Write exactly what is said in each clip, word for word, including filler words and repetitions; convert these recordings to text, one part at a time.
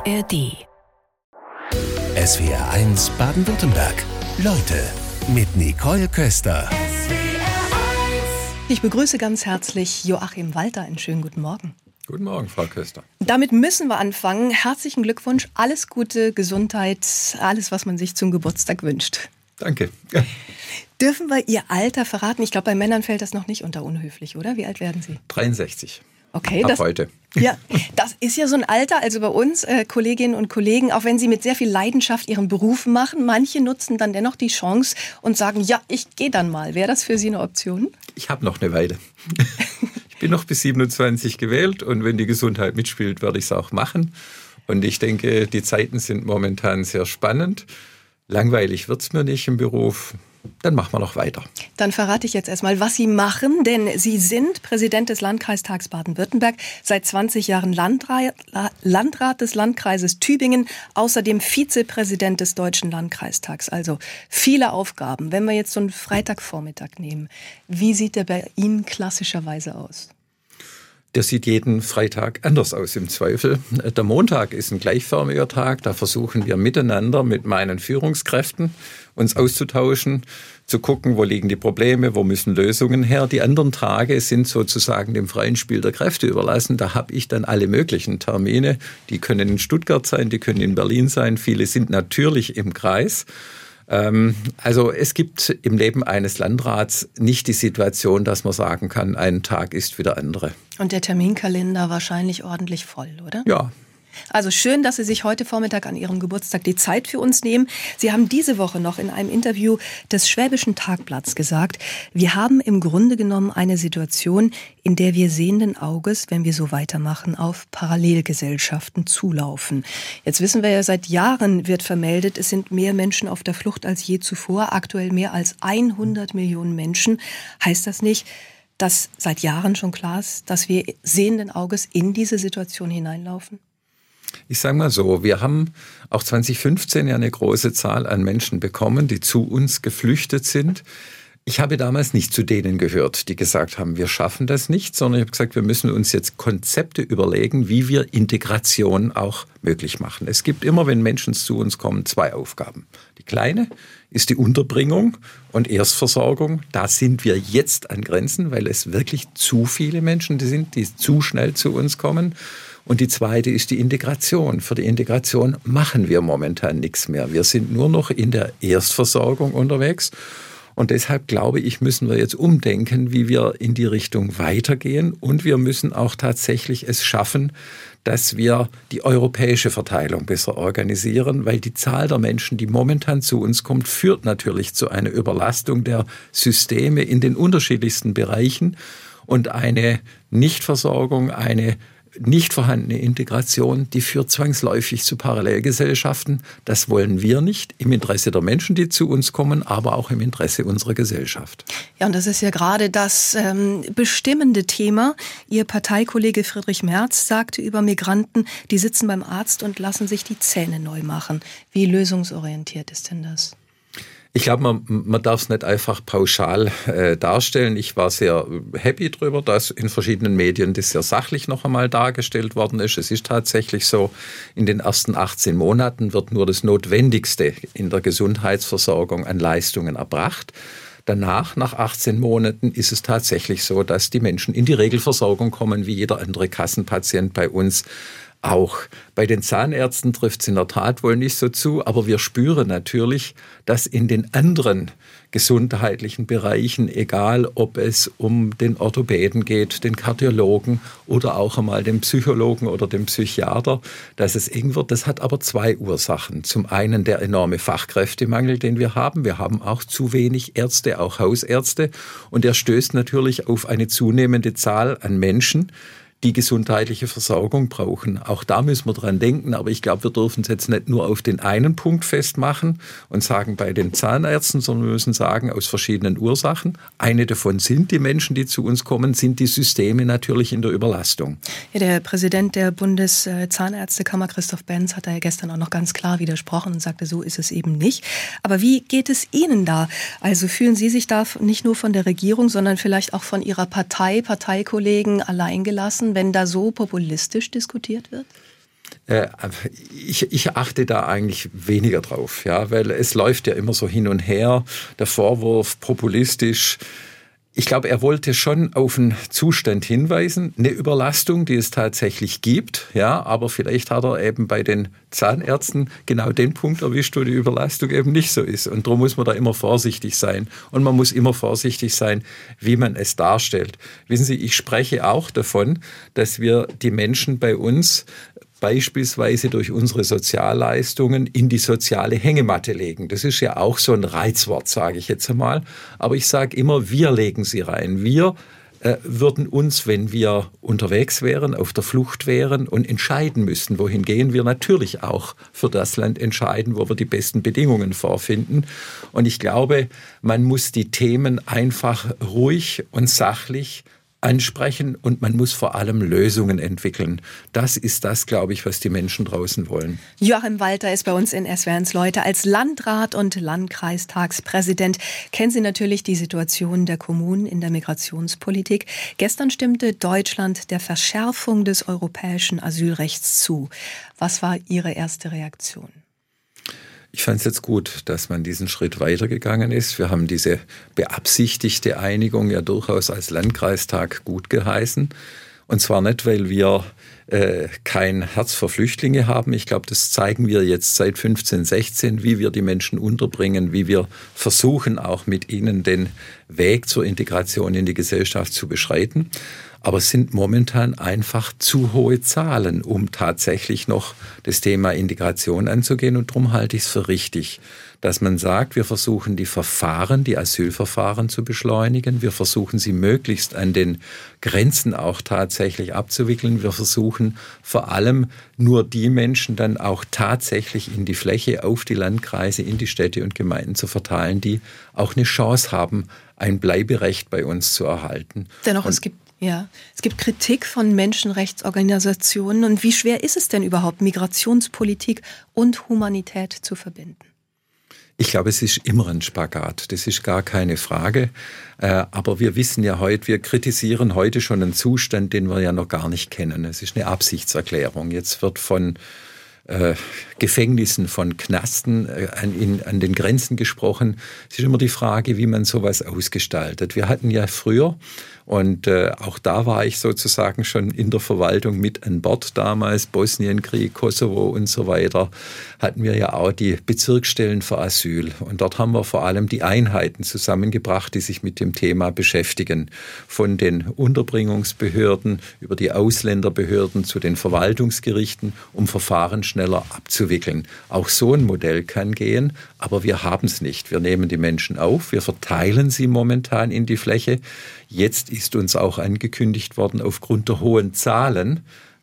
A R D. S W R eins Baden-Württemberg. Leute mit Nicole Köster. Ich begrüße ganz herzlich Joachim Walter. Einen schönen guten Morgen. Guten Morgen, Frau Köster. Damit müssen wir anfangen. Herzlichen Glückwunsch, alles Gute, Gesundheit, alles, was man sich zum Geburtstag wünscht. Danke. Dürfen wir Ihr Alter verraten? Ich glaube, bei Männern fällt das noch nicht unter unhöflich, oder? Wie alt werden Sie? dreiundsechzig. Okay, ab das, heute. Ja, das ist ja so ein Alter, also bei uns äh, Kolleginnen und Kollegen, auch wenn sie mit sehr viel Leidenschaft ihren Beruf machen, manche nutzen dann dennoch die Chance und sagen, ja, ich gehe dann mal. Wäre das für Sie eine Option? Ich habe noch eine Weile. Ich bin noch bis siebenundzwanzig gewählt und wenn die Gesundheit mitspielt, werde ich es auch machen. Und ich denke, die Zeiten sind momentan sehr spannend. Langweilig wird es mir nicht im Beruf. Dann machen wir noch weiter. Dann verrate ich jetzt erstmal, was Sie machen, denn Sie sind Präsident des Landkreistags Baden-Württemberg, seit zwanzig Jahren Landrat, Landrat des Landkreises Tübingen, außerdem Vizepräsident des Deutschen Landkreistags. Also viele Aufgaben. Wenn wir jetzt so einen Freitagvormittag nehmen, wie sieht der bei Ihnen klassischerweise aus? Der sieht jeden Freitag anders aus im Zweifel. Der Montag ist ein gleichförmiger Tag. Da versuchen wir miteinander mit meinen Führungskräften uns auszutauschen, zu gucken, wo liegen die Probleme, wo müssen Lösungen her. Die anderen Tage sind sozusagen dem freien Spiel der Kräfte überlassen. Da habe ich dann alle möglichen Termine. Die können in Stuttgart sein, die können in Berlin sein. Viele sind natürlich im Kreis. Also es gibt im Leben eines Landrats nicht die Situation, dass man sagen kann, ein Tag ist wie der andere. Und der Terminkalender wahrscheinlich ordentlich voll, oder? Ja. Also schön, dass Sie sich heute Vormittag an Ihrem Geburtstag die Zeit für uns nehmen. Sie haben diese Woche noch in einem Interview des Schwäbischen Tagblatts gesagt, wir haben im Grunde genommen eine Situation, in der wir sehenden Auges, wenn wir so weitermachen, auf Parallelgesellschaften zulaufen. Jetzt wissen wir ja, seit Jahren wird vermeldet, es sind mehr Menschen auf der Flucht als je zuvor, aktuell mehr als hundert Millionen Menschen. Heißt das nicht, dass seit Jahren schon klar ist, dass wir sehenden Auges in diese Situation hineinlaufen? Ich sage mal so, wir haben auch zwanzig fünfzehn ja eine große Zahl an Menschen bekommen, die zu uns geflüchtet sind. Ich habe damals nicht zu denen gehört, die gesagt haben, wir schaffen das nicht, sondern ich habe gesagt, wir müssen uns jetzt Konzepte überlegen, wie wir Integration auch möglich machen. Es gibt immer, wenn Menschen zu uns kommen, zwei Aufgaben. Die kleine ist die Unterbringung und Erstversorgung. Da sind wir jetzt an Grenzen, weil es wirklich zu viele Menschen sind, die zu schnell zu uns kommen. Und die zweite ist die Integration. Für die Integration machen wir momentan nichts mehr. Wir sind nur noch in der Erstversorgung unterwegs. Und deshalb glaube ich, müssen wir jetzt umdenken, wie wir in die Richtung weitergehen. Und wir müssen auch tatsächlich es schaffen, dass wir die europäische Verteilung besser organisieren, weil die Zahl der Menschen, die momentan zu uns kommt, führt natürlich zu einer Überlastung der Systeme in den unterschiedlichsten Bereichen. Und eine Nichtversorgung, eine nicht vorhandene Integration, die führt zwangsläufig zu Parallelgesellschaften. Das wollen wir nicht, im Interesse der Menschen, die zu uns kommen, aber auch im Interesse unserer Gesellschaft. Ja, und das ist ja gerade das ähm, bestimmende Thema. Ihr Parteikollege Friedrich Merz sagte über Migranten, die sitzen beim Arzt und lassen sich die Zähne neu machen. Wie lösungsorientiert ist denn das? Ich glaube, man, man darf es nicht einfach pauschal äh, darstellen. Ich war sehr happy darüber, dass in verschiedenen Medien das sehr sachlich noch einmal dargestellt worden ist. Es ist tatsächlich so, in den ersten achtzehn Monaten wird nur das Notwendigste in der Gesundheitsversorgung an Leistungen erbracht. Danach, nach achtzehn Monaten, ist es tatsächlich so, dass die Menschen in die Regelversorgung kommen, wie jeder andere Kassenpatient bei uns auch. Bei den Zahnärzten trifft es in der Tat wohl nicht so zu, aber wir spüren natürlich, dass in den anderen gesundheitlichen Bereichen, egal ob es um den Orthopäden geht, den Kardiologen oder auch einmal den Psychologen oder den Psychiater, dass es eng wird. Das hat aber zwei Ursachen. Zum einen der enorme Fachkräftemangel, den wir haben. Wir haben auch zu wenig Ärzte, auch Hausärzte, und der stößt natürlich auf eine zunehmende Zahl an Menschen, die gesundheitliche Versorgung brauchen. Auch da müssen wir dran denken, aber ich glaube, wir dürfen es jetzt nicht nur auf den einen Punkt festmachen und sagen bei den Zahnärzten, sondern wir müssen sagen, aus verschiedenen Ursachen. Eine davon sind die Menschen, die zu uns kommen, sind die Systeme natürlich in der Überlastung. Ja, der Präsident der Bundeszahnärztekammer, Christoph Benz, hat da ja gestern auch noch ganz klar widersprochen und sagte, so ist es eben nicht. Aber wie geht es Ihnen da? Also fühlen Sie sich da nicht nur von der Regierung, sondern vielleicht auch von Ihrer Partei, Parteikollegen alleingelassen, wenn da so populistisch diskutiert wird? Ich, ich achte da eigentlich weniger drauf, ja, weil es läuft ja immer so hin und her, der Vorwurf populistisch. Ich glaube, er wollte schon auf einen Zustand hinweisen, eine Überlastung, die es tatsächlich gibt, ja, aber vielleicht hat er eben bei den Zahnärzten genau den Punkt erwischt, wo die Überlastung eben nicht so ist. Und darum muss man da immer vorsichtig sein. Und man muss immer vorsichtig sein, wie man es darstellt. Wissen Sie, ich spreche auch davon, dass wir die Menschen bei uns beispielsweise durch unsere Sozialleistungen in die soziale Hängematte legen. Das ist ja auch so ein Reizwort, sage ich jetzt einmal. Aber ich sage immer, wir legen sie rein. Wir äh, würden uns, wenn wir unterwegs wären, auf der Flucht wären und entscheiden müssten, wohin gehen wir, natürlich auch für das Land entscheiden, wo wir die besten Bedingungen vorfinden. Und ich glaube, man muss die Themen einfach ruhig und sachlich ansprechen und man muss vor allem Lösungen entwickeln. Das ist das, glaube ich, was die Menschen draußen wollen. Joachim Walter ist bei uns in S W R eins Leute. Als Landrat und Landkreistagspräsident kennen Sie natürlich die Situation der Kommunen in der Migrationspolitik. Gestern stimmte Deutschland der Verschärfung des europäischen Asylrechts zu. Was war Ihre erste Reaktion? Ich fand es jetzt gut, dass man diesen Schritt weitergegangen ist. Wir haben diese beabsichtigte Einigung ja durchaus als Landkreistag gut geheißen. Und zwar nicht, weil wir äh, kein Herz für Flüchtlinge haben. Ich glaube, das zeigen wir jetzt seit fünfzehn, sechzehn, wie wir die Menschen unterbringen, wie wir versuchen, auch mit ihnen den Weg zur Integration in die Gesellschaft zu beschreiten. Aber es sind momentan einfach zu hohe Zahlen, um tatsächlich noch das Thema Integration anzugehen. Und darum halte ich es für richtig, dass man sagt, wir versuchen die Verfahren, die Asylverfahren zu beschleunigen. Wir versuchen sie möglichst an den Grenzen auch tatsächlich abzuwickeln. Wir versuchen vor allem nur die Menschen dann auch tatsächlich in die Fläche, auf die Landkreise, in die Städte und Gemeinden zu verteilen, die auch eine Chance haben, ein Bleiberecht bei uns zu erhalten. Dennoch, und es gibt Ja, es gibt Kritik von Menschenrechtsorganisationen. Und wie schwer ist es denn überhaupt, Migrationspolitik und Humanität zu verbinden? Ich glaube, es ist immer ein Spagat. Das ist gar keine Frage. Aber wir wissen ja heute, wir kritisieren heute schon einen Zustand, den wir ja noch gar nicht kennen. Es ist eine Absichtserklärung. Jetzt wird von Äh, Gefängnissen, von Knasten äh, an, in, an den Grenzen gesprochen. Es ist immer die Frage, wie man sowas ausgestaltet. Wir hatten ja früher, und äh, auch da war ich sozusagen schon in der Verwaltung mit an Bord damals, Bosnienkrieg, Kosovo und so weiter, hatten wir ja auch die Bezirksstellen für Asyl. Und dort haben wir vor allem die Einheiten zusammengebracht, die sich mit dem Thema beschäftigen. Von den Unterbringungsbehörden über die Ausländerbehörden zu den Verwaltungsgerichten, um Verfahren schneller abzuwickeln. Auch so ein Modell kann gehen, aber wir haben es nicht. Wir nehmen die Menschen auf, wir verteilen sie momentan in die Fläche. Jetzt ist uns auch angekündigt worden, aufgrund der hohen Zahlen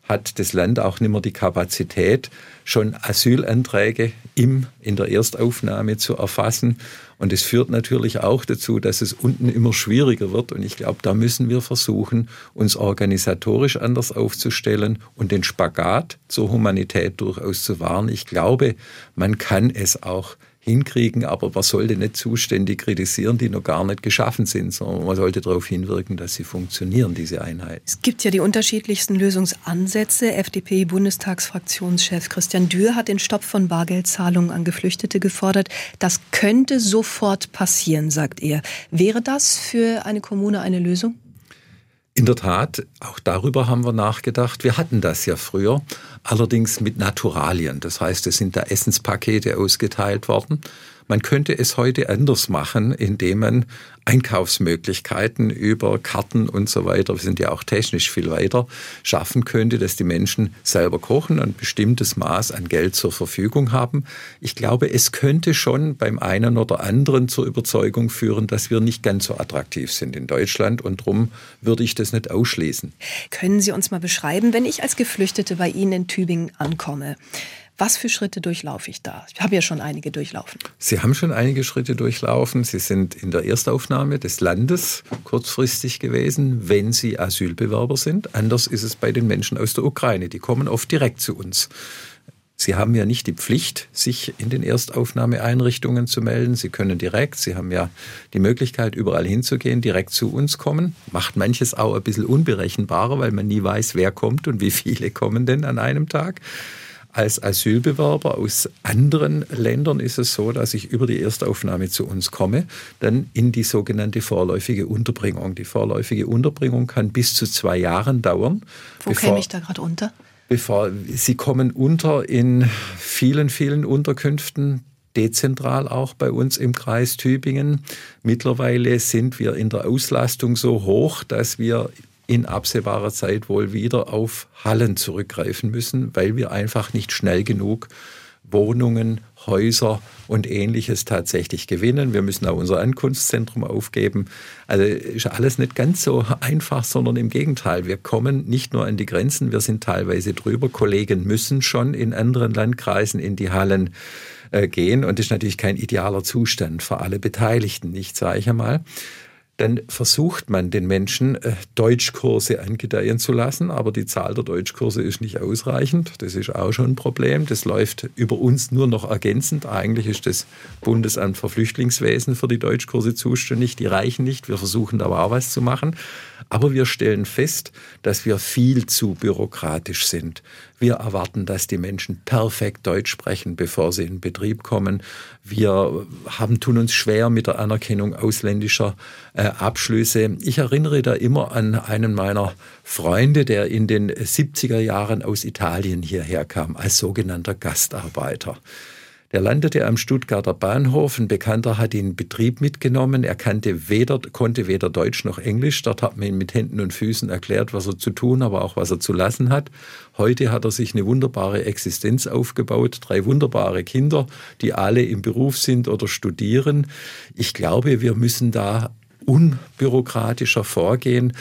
hat das Land auch nicht mehr die Kapazität, schon Asylanträge im, in der Erstaufnahme zu erfassen. Und es führt natürlich auch dazu, dass es unten immer schwieriger wird. Und ich glaube, da müssen wir versuchen, uns organisatorisch anders aufzustellen und den Spagat zur Humanität durchaus zu wahren. Ich glaube, man kann es auch hinkriegen, aber man sollte nicht Zustände kritisieren, die noch gar nicht geschaffen sind, sondern man sollte darauf hinwirken, dass sie funktionieren, diese Einheiten. Es gibt ja die unterschiedlichsten Lösungsansätze. F D P-Bundestagsfraktionschef Christian Dürr hat den Stopp von Bargeldzahlungen an Geflüchtete gefordert. Das könnte sofort passieren, sagt er. Wäre das für eine Kommune eine Lösung? In der Tat, auch darüber haben wir nachgedacht. Wir hatten das ja früher, allerdings mit Naturalien. Das heißt, es sind da Essenspakete ausgeteilt worden. Man könnte es heute anders machen, indem man Einkaufsmöglichkeiten über Karten und so weiter, wir sind ja auch technisch viel weiter, schaffen könnte, dass die Menschen selber kochen und ein bestimmtes Maß an Geld zur Verfügung haben. Ich glaube, es könnte schon beim einen oder anderen zur Überzeugung führen, dass wir nicht ganz so attraktiv sind in Deutschland, und darum würde ich das nicht ausschließen. Können Sie uns mal beschreiben, wenn ich als Geflüchtete bei Ihnen in Tübingen ankomme, was für Schritte durchlaufe ich da? Ich habe ja schon einige durchlaufen. Sie haben schon einige Schritte durchlaufen. Sie sind in der Erstaufnahme des Landes kurzfristig gewesen, wenn Sie Asylbewerber sind. Anders ist es bei den Menschen aus der Ukraine. Die kommen oft direkt zu uns. Sie haben ja nicht die Pflicht, sich in den Erstaufnahmeeinrichtungen zu melden. Sie können direkt, Sie haben ja die Möglichkeit, überall hinzugehen, direkt zu uns kommen. Macht manches auch ein bisschen unberechenbarer, weil man nie weiß, wer kommt und wie viele kommen denn an einem Tag. Als Asylbewerber aus anderen Ländern ist es so, dass ich über die Erstaufnahme zu uns komme, dann in die sogenannte vorläufige Unterbringung. Die vorläufige Unterbringung kann bis zu zwei Jahren dauern. Wo käme ich da gerade unter? Bevor, sie kommen unter in vielen, vielen Unterkünften, dezentral auch bei uns im Kreis Tübingen. Mittlerweile sind wir in der Auslastung so hoch, dass wir in absehbarer Zeit wohl wieder auf Hallen zurückgreifen müssen, weil wir einfach nicht schnell genug Wohnungen, Häuser und Ähnliches tatsächlich gewinnen. Wir müssen auch unser Ankunftszentrum aufgeben. Also ist alles nicht ganz so einfach, sondern im Gegenteil. Wir kommen nicht nur an die Grenzen, wir sind teilweise drüber. Kollegen müssen schon in anderen Landkreisen in die Hallen äh, gehen. Und das ist natürlich kein idealer Zustand für alle Beteiligten, nicht, sage ich einmal. Dann versucht man den Menschen, Deutschkurse angedeihen zu lassen, aber die Zahl der Deutschkurse ist nicht ausreichend. Das ist auch schon ein Problem. Das läuft über uns nur noch ergänzend. Eigentlich ist das Bundesamt für Flüchtlingswesen für die Deutschkurse zuständig. Die reichen nicht. Wir versuchen da auch was zu machen. Aber wir stellen fest, dass wir viel zu bürokratisch sind. Wir erwarten, dass die Menschen perfekt Deutsch sprechen, bevor sie in den Betrieb kommen. Wir haben, tun uns schwer mit der Anerkennung ausländischer äh, Abschlüsse. Ich erinnere da immer an einen meiner Freunde, der in den siebziger Jahren aus Italien hierher kam, als sogenannter Gastarbeiter. Der landete am Stuttgarter Bahnhof, ein Bekannter hat ihn in Betrieb mitgenommen, er kannte weder, konnte weder Deutsch noch Englisch, dort hat man ihm mit Händen und Füßen erklärt, was er zu tun, aber auch was er zu lassen hat. Heute hat er sich eine wunderbare Existenz aufgebaut, drei wunderbare Kinder, die alle im Beruf sind oder studieren. Ich glaube, wir müssen da unbürokratischer vorgehen.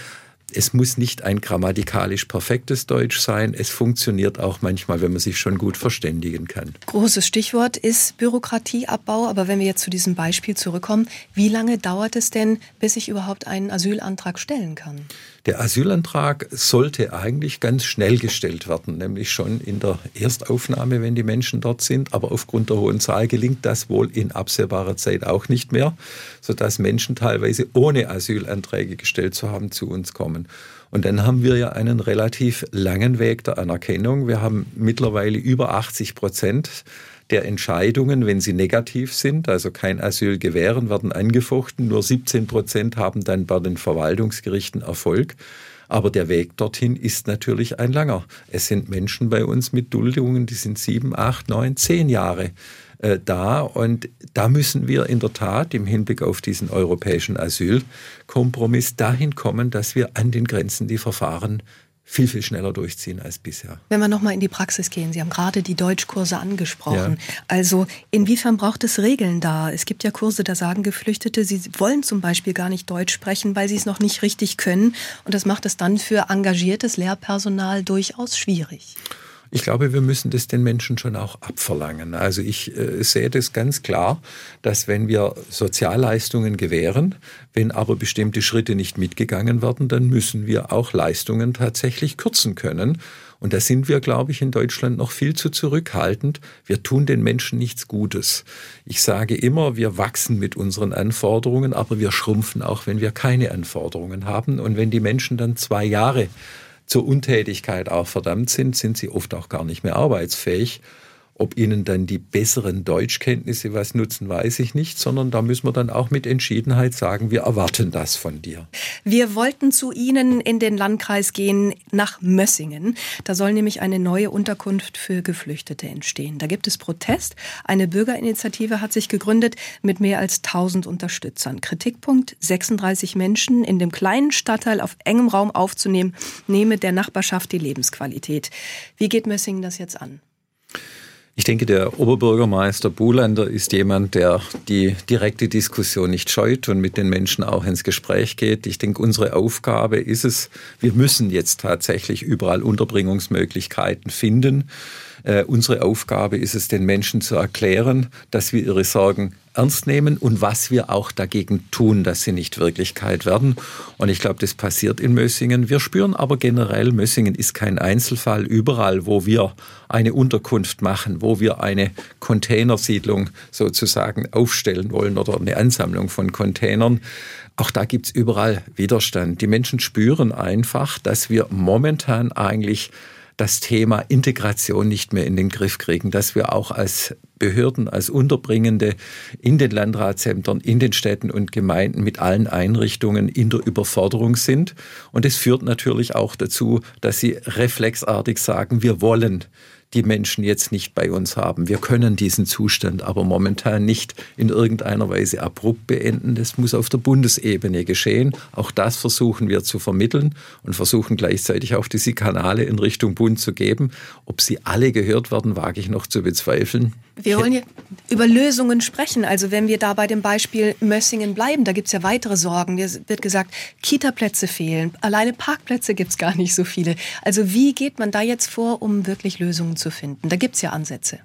Es muss nicht ein grammatikalisch perfektes Deutsch sein. Es funktioniert auch manchmal, wenn man sich schon gut verständigen kann. Großes Stichwort ist Bürokratieabbau. Aber wenn wir jetzt zu diesem Beispiel zurückkommen, wie lange dauert es denn, bis ich überhaupt einen Asylantrag stellen kann? Der Asylantrag sollte eigentlich ganz schnell gestellt werden, nämlich schon in der Erstaufnahme, wenn die Menschen dort sind. Aber aufgrund der hohen Zahl gelingt das wohl in absehbarer Zeit auch nicht mehr, sodass Menschen teilweise ohne Asylanträge gestellt zu haben zu uns kommen. Und dann haben wir ja einen relativ langen Weg der Anerkennung. Wir haben mittlerweile über achtzig Prozent der Entscheidungen, wenn sie negativ sind, also kein Asyl gewähren, werden angefochten. Nur siebzehn Prozent haben dann bei den Verwaltungsgerichten Erfolg. Aber der Weg dorthin ist natürlich ein langer. Es sind Menschen bei uns mit Duldungen, die sind sieben, acht, neun, zehn Jahre da, und da müssen wir in der Tat im Hinblick auf diesen europäischen Asylkompromiss dahin kommen, dass wir an den Grenzen die Verfahren viel, viel schneller durchziehen als bisher. Wenn wir nochmal in die Praxis gehen, Sie haben gerade die Deutschkurse angesprochen. Ja. Also inwiefern braucht es Regeln da? Es gibt ja Kurse, da sagen Geflüchtete, sie wollen zum Beispiel gar nicht Deutsch sprechen, weil sie es noch nicht richtig können. Und das macht es dann für engagiertes Lehrpersonal durchaus schwierig. Ich glaube, wir müssen das den Menschen schon auch abverlangen. Also ich äh, sehe das ganz klar, dass wenn wir Sozialleistungen gewähren, wenn aber bestimmte Schritte nicht mitgegangen werden, dann müssen wir auch Leistungen tatsächlich kürzen können. Und da sind wir, glaube ich, in Deutschland noch viel zu zurückhaltend. Wir tun den Menschen nichts Gutes. Ich sage immer, wir wachsen mit unseren Anforderungen, aber wir schrumpfen auch, wenn wir keine Anforderungen haben. Und wenn die Menschen dann zwei Jahre zur Untätigkeit auch verdammt sind, sind sie oft auch gar nicht mehr arbeitsfähig. Ob ihnen dann die besseren Deutschkenntnisse was nutzen, weiß ich nicht, sondern da müssen wir dann auch mit Entschiedenheit sagen, wir erwarten das von dir. Wir wollten zu Ihnen in den Landkreis gehen, nach Mössingen. Da soll nämlich eine neue Unterkunft für Geflüchtete entstehen. Da gibt es Protest. Eine Bürgerinitiative hat sich gegründet mit mehr als tausend Unterstützern. Kritikpunkt, sechsunddreißig Menschen in dem kleinen Stadtteil auf engem Raum aufzunehmen, nehme der Nachbarschaft die Lebensqualität. Wie geht Mössingen das jetzt an? Ich denke, der Oberbürgermeister Buhländer ist jemand, der die direkte Diskussion nicht scheut und mit den Menschen auch ins Gespräch geht. Ich denke, unsere Aufgabe ist es, wir müssen jetzt tatsächlich überall Unterbringungsmöglichkeiten finden. Äh, unsere Aufgabe ist es, den Menschen zu erklären, dass wir ihre Sorgen ernst nehmen und was wir auch dagegen tun, dass sie nicht Wirklichkeit werden. Und ich glaube, das passiert in Mössingen. Wir spüren aber generell, Mössingen ist kein Einzelfall. Überall, wo wir eine Unterkunft machen, wo wir eine Containersiedlung sozusagen aufstellen wollen oder eine Ansammlung von Containern, auch da gibt es überall Widerstand. Die Menschen spüren einfach, dass wir momentan eigentlich das Thema Integration nicht mehr in den Griff kriegen, dass wir auch als Behörden, als Unterbringende in den Landratsämtern, in den Städten und Gemeinden mit allen Einrichtungen in der Überforderung sind. Und es führt natürlich auch dazu, dass sie reflexartig sagen, wir wollen die Menschen jetzt nicht bei uns haben. Wir können diesen Zustand aber momentan nicht in irgendeiner Weise abrupt beenden. Das muss auf der Bundesebene geschehen. Auch das versuchen wir zu vermitteln und versuchen gleichzeitig auch diese Kanäle in Richtung Bund zu geben. Ob sie alle gehört werden, wage ich noch zu bezweifeln. Wir wollen ja über Lösungen sprechen. Also wenn wir da bei dem Beispiel Mössingen bleiben, da gibt es ja weitere Sorgen. Hier wird gesagt, Kita-Plätze fehlen. Alleine Parkplätze gibt es gar nicht so viele. Also wie geht man da jetzt vor, um wirklich Lösungen zu finden? Da gibt es ja Ansätze.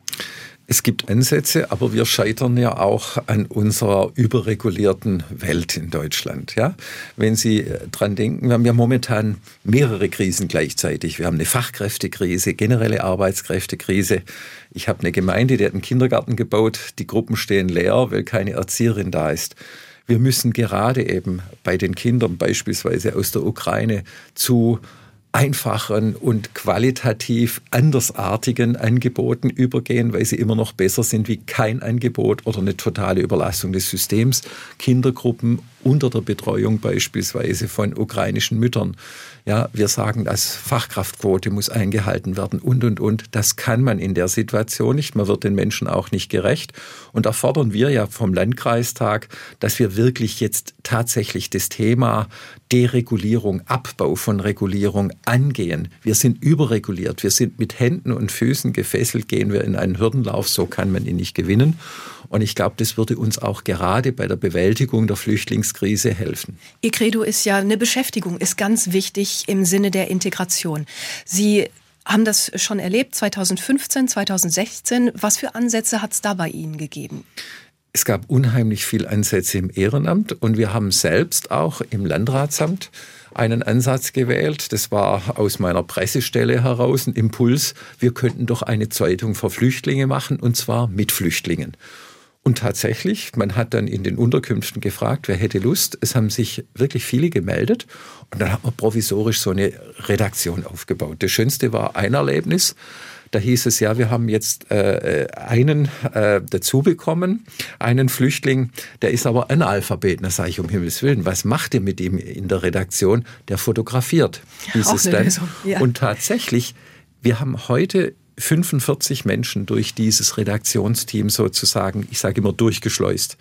Es gibt Ansätze, aber wir scheitern ja auch an unserer überregulierten Welt in Deutschland. Ja? Wenn Sie dran denken, wir haben ja momentan mehrere Krisen gleichzeitig. Wir haben eine Fachkräftekrise, generelle Arbeitskräftekrise. Ich habe eine Gemeinde, die hat einen Kindergarten gebaut. Die Gruppen stehen leer, weil keine Erzieherin da ist. Wir müssen gerade eben bei den Kindern beispielsweise aus der Ukraine zu einfachen und qualitativ andersartigen Angeboten übergehen, weil sie immer noch besser sind wie kein Angebot oder eine totale Überlastung des Systems. Kindergruppen unter der Betreuung beispielsweise von ukrainischen Müttern. Ja, wir sagen, dass Fachkraftquote muss eingehalten werden und, und, und. Das kann man in der Situation nicht. Man wird den Menschen auch nicht gerecht. Und da fordern wir ja vom Landkreistag, dass wir wirklich jetzt tatsächlich das Thema Deregulierung, Abbau von Regulierung angehen. Wir sind überreguliert. Wir sind mit Händen und Füßen gefesselt, gehen wir in einen Hürdenlauf. So kann man ihn nicht gewinnen. Und ich glaube, das würde uns auch gerade bei der Bewältigung der Flüchtlingskrise helfen. Ihr Credo ist ja, eine Beschäftigung ist ganz wichtig im Sinne der Integration. Sie haben das schon erlebt, zweitausendfünfzehn, zweitausendsechzehn. Was für Ansätze hat es da bei Ihnen gegeben? Es gab unheimlich viele Ansätze im Ehrenamt und wir haben selbst auch im Landratsamt einen Ansatz gewählt. Das war aus meiner Pressestelle heraus ein Impuls. Wir könnten doch eine Zeitung für Flüchtlinge machen und zwar mit Flüchtlingen. Und tatsächlich, man hat dann in den Unterkünften gefragt, wer hätte Lust. Es haben sich wirklich viele gemeldet. Und dann hat man provisorisch so eine Redaktion aufgebaut. Das Schönste war ein Erlebnis. Da hieß es, ja, wir haben jetzt äh, einen äh, dazu bekommen, einen Flüchtling, der ist aber Analphabet. Da sage ich, um Himmels Willen, was macht ihr mit ihm in der Redaktion? Der fotografiert, hieß es dann. Ja. Und tatsächlich, wir haben heute fünfundvierzig Menschen durch dieses Redaktionsteam sozusagen, ich sage immer durchgeschleust.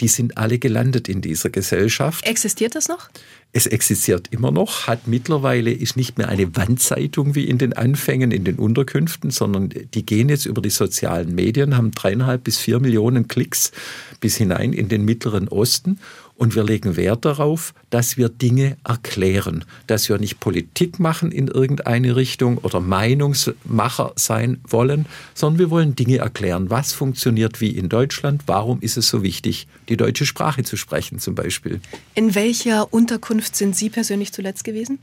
Die sind alle gelandet in dieser Gesellschaft. Existiert das noch? Es existiert immer noch, hat mittlerweile, ist nicht mehr eine Wandzeitung wie in den Anfängen, in den Unterkünften, sondern die gehen jetzt über die sozialen Medien, haben dreieinhalb bis vier Millionen Klicks bis hinein in den Mittleren Osten. Und wir legen Wert darauf, dass wir Dinge erklären, dass wir nicht Politik machen in irgendeine Richtung oder Meinungsmacher sein wollen, sondern wir wollen Dinge erklären. Was funktioniert wie in Deutschland? Warum ist es so wichtig, die deutsche Sprache zu sprechen zum Beispiel? In welcher Unterkunft sind Sie persönlich zuletzt gewesen?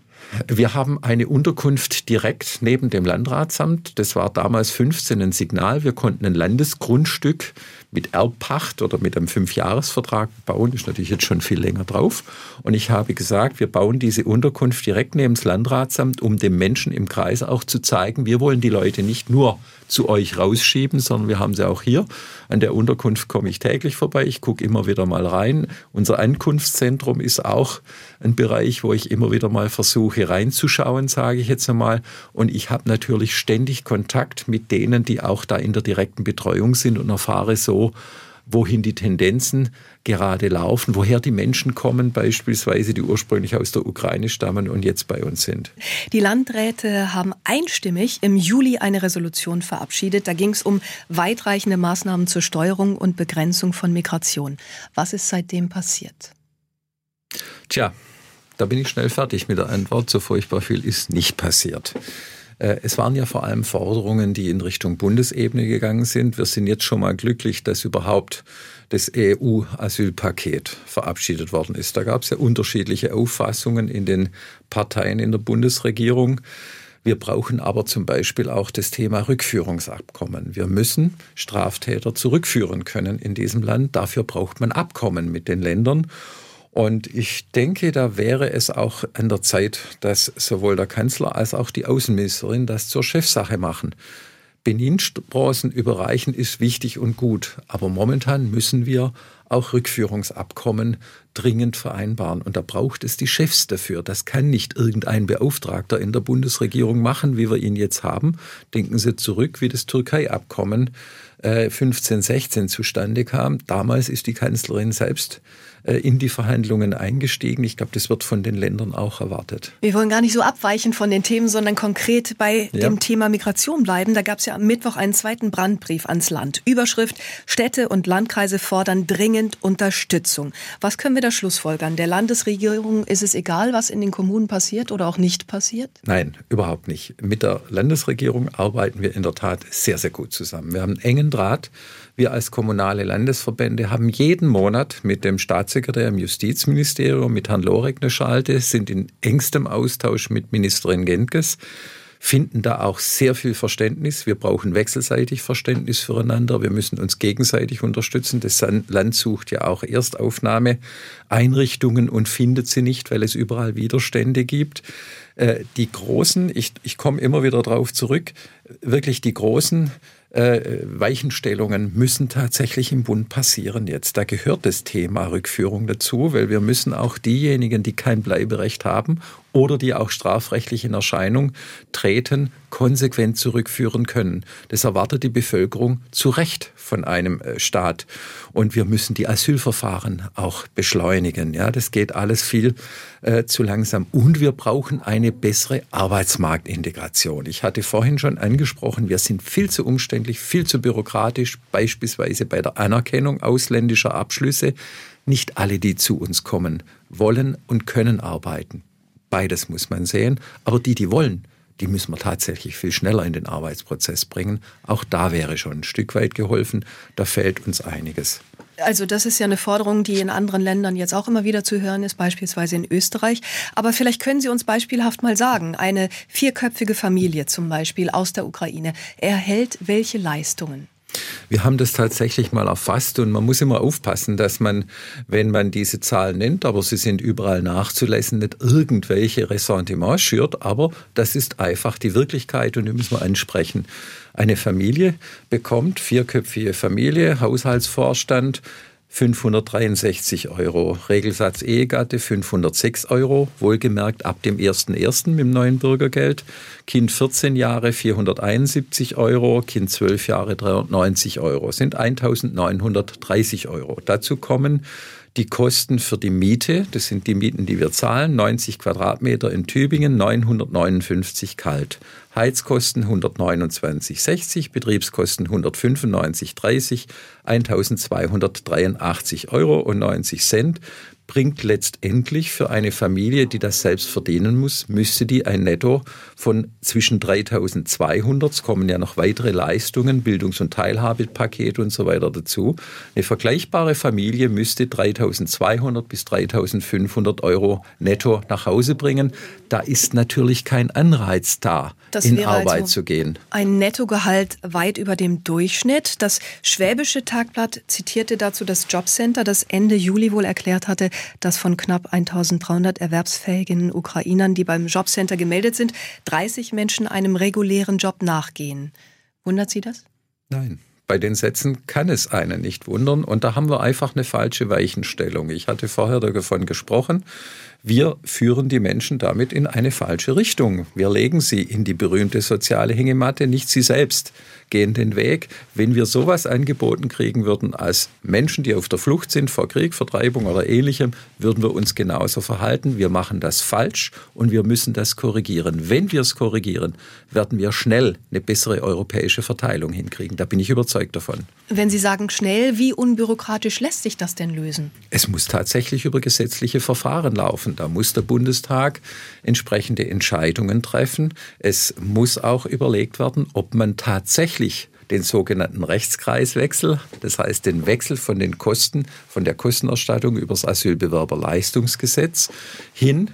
Wir haben eine Unterkunft direkt neben dem Landratsamt. Das war damals fünfzehn ein Signal. Wir konnten ein Landesgrundstück mit Erbpacht oder mit einem Fünfjahresvertrag bauen. Das ist natürlich jetzt schon viel länger drauf. Und ich habe gesagt, wir bauen diese Unterkunft direkt neben das Landratsamt, um den Menschen im Kreis auch zu zeigen, wir wollen die Leute nicht nur zu euch rausschieben, sondern wir haben sie auch hier. An der Unterkunft komme ich täglich vorbei. Ich gucke immer wieder mal rein. Unser Ankunftszentrum ist auch ein Bereich, wo ich immer wieder mal versuche reinzuschauen, sage ich jetzt einmal. Und ich habe natürlich ständig Kontakt mit denen, die auch da in der direkten Betreuung sind und erfahre so, wohin die Tendenzen gerade laufen, woher die Menschen kommen beispielsweise, die ursprünglich aus der Ukraine stammen und jetzt bei uns sind. Die Landräte haben einstimmig im Juli eine Resolution verabschiedet. Da ging es um weitreichende Maßnahmen zur Steuerung und Begrenzung von Migration. Was ist seitdem passiert? Tja, da bin ich schnell fertig mit der Antwort. So furchtbar viel ist nicht passiert. Es waren ja vor allem Forderungen, die in Richtung Bundesebene gegangen sind. Wir sind jetzt schon mal glücklich, dass überhaupt das E U-Asylpaket verabschiedet worden ist. Da gab es ja unterschiedliche Auffassungen in den Parteien in der Bundesregierung. Wir brauchen aber zum Beispiel auch das Thema Rückführungsabkommen. Wir müssen Straftäter zurückführen können in diesem Land. Dafür braucht man Abkommen mit den Ländern. Und ich denke, da wäre es auch an der Zeit, dass sowohl der Kanzler als auch die Außenministerin das zur Chefsache machen. Benin-Bronzen überreichen ist wichtig und gut, aber momentan müssen wir auch Rückführungsabkommen dringend vereinbaren. Und da braucht es die Chefs dafür. Das kann nicht irgendein Beauftragter in der Bundesregierung machen, wie wir ihn jetzt haben. Denken Sie zurück, wie das Türkei-Abkommen äh, fünfzehn sechzehn zustande kam. Damals ist die Kanzlerin selbst in die Verhandlungen eingestiegen. Ich glaube, das wird von den Ländern auch erwartet. Wir wollen gar nicht so abweichen von den Themen, sondern konkret bei ja. dem Thema Migration bleiben. Da gab es ja am Mittwoch einen zweiten Brandbrief ans Land. Überschrift: Städte und Landkreise fordern dringend Unterstützung. Was können wir da schlussfolgern? Der Landesregierung ist es egal, was in den Kommunen passiert oder auch nicht passiert? Nein, überhaupt nicht. Mit der Landesregierung arbeiten wir in der Tat sehr, sehr gut zusammen. Wir haben einen engen Draht. Wir als kommunale Landesverbände haben jeden Monat mit dem Staatssekretär im Justizministerium, mit Herrn Lorek eine Schalte, sind in engstem Austausch mit Ministerin Gentges, finden da auch sehr viel Verständnis. Wir brauchen wechselseitig Verständnis füreinander. Wir müssen uns gegenseitig unterstützen. Das Land sucht ja auch Erstaufnahmeeinrichtungen und findet sie nicht, weil es überall Widerstände gibt. Die großen, ich, ich komme immer wieder drauf zurück, wirklich die großen Weichenstellungen müssen tatsächlich im Bund passieren jetzt. Da gehört das Thema Rückführung dazu, weil wir müssen auch diejenigen, die kein Bleiberecht haben oder die auch strafrechtlich in Erscheinung treten, konsequent zurückführen können. Das erwartet die Bevölkerung zu Recht von einem Staat. Und wir müssen die Asylverfahren auch beschleunigen. Ja, das geht alles viel äh, zu langsam. Und wir brauchen eine bessere Arbeitsmarktintegration. Ich hatte vorhin schon angesprochen, wir sind viel zu umständlich, viel zu bürokratisch, beispielsweise bei der Anerkennung ausländischer Abschlüsse. Nicht alle, die zu uns kommen, wollen und können arbeiten. Beides muss man sehen. Aber die, die wollen, die müssen wir tatsächlich viel schneller in den Arbeitsprozess bringen. Auch da wäre schon ein Stück weit geholfen. Da fehlt uns einiges. Also das ist ja eine Forderung, die in anderen Ländern jetzt auch immer wieder zu hören ist, beispielsweise in Österreich. Aber vielleicht können Sie uns beispielhaft mal sagen, eine vierköpfige Familie zum Beispiel aus der Ukraine erhält welche Leistungen? Wir haben das tatsächlich mal erfasst und man muss immer aufpassen, dass man, wenn man diese Zahlen nennt, aber sie sind überall nachzulesen, nicht irgendwelche Ressentiments schürt, aber das ist einfach die Wirklichkeit und die müssen wir ansprechen. Eine Familie bekommt, vierköpfige Familie, Haushaltsvorstand, fünfhundertdreiundsechzig Euro, Regelsatz Ehegatte fünfhundertsechs Euro, wohlgemerkt ab dem ersten Ersten mit dem neuen Bürgergeld, Kind vierzehn Jahre vierhunderteinundsiebzig Euro, Kind zwölf Jahre dreihundertneunzig Euro, sind eintausendneunhundertdreißig Euro. Dazu kommen die Kosten für die Miete, das sind die Mieten, die wir zahlen, neunzig Quadratmeter in Tübingen, neunhundertneunundfünfzig kalt. Heizkosten hundertneunundzwanzig Komma sechzig, Betriebskosten hundertfünfundneunzig Komma dreißig, eintausendzweihundertdreiundachtzig Euro und neunzig Cent. Bringt letztendlich für eine Familie, die das selbst verdienen muss, müsste die ein Netto von zwischen dreitausendzweihundert, es kommen ja noch weitere Leistungen, Bildungs- und Teilhabepaket und so weiter dazu. Eine vergleichbare Familie müsste dreitausendzweihundert bis dreitausendfünfhundert Euro netto nach Hause bringen. Da ist natürlich kein Anreiz da, das in Arbeit also zu gehen. Ein Nettogehalt weit über dem Durchschnitt. Das Schwäbische Tagblatt zitierte dazu das Jobcenter, das Ende Juli wohl erklärt hatte, dass von knapp eintausenddreihundert erwerbsfähigen Ukrainern, die beim Jobcenter gemeldet sind, dreißig Menschen einem regulären Job nachgehen. Wundert Sie das? Nein. Bei den Sätzen kann es einen nicht wundern und da haben wir einfach eine falsche Weichenstellung. Ich hatte vorher davon gesprochen, wir führen die Menschen damit in eine falsche Richtung. Wir legen sie in die berühmte soziale Hängematte, nicht sie selbst gehen den Weg. Wenn wir sowas angeboten kriegen würden als Menschen, die auf der Flucht sind vor Krieg, Vertreibung oder Ähnlichem, würden wir uns genauso verhalten. Wir machen das falsch und wir müssen das korrigieren. Wenn wir es korrigieren, werden wir schnell eine bessere europäische Verteilung hinkriegen. Da bin ich überzeugt davon. Wenn Sie sagen schnell, wie unbürokratisch lässt sich das denn lösen? Es muss tatsächlich über gesetzliche Verfahren laufen. machen. Da muss der Bundestag entsprechende Entscheidungen treffen. Es muss auch überlegt werden, ob man tatsächlich den sogenannten Rechtskreiswechsel, das heißt den Wechsel von den Kosten, von der Kostenerstattung über das Asylbewerberleistungsgesetz hin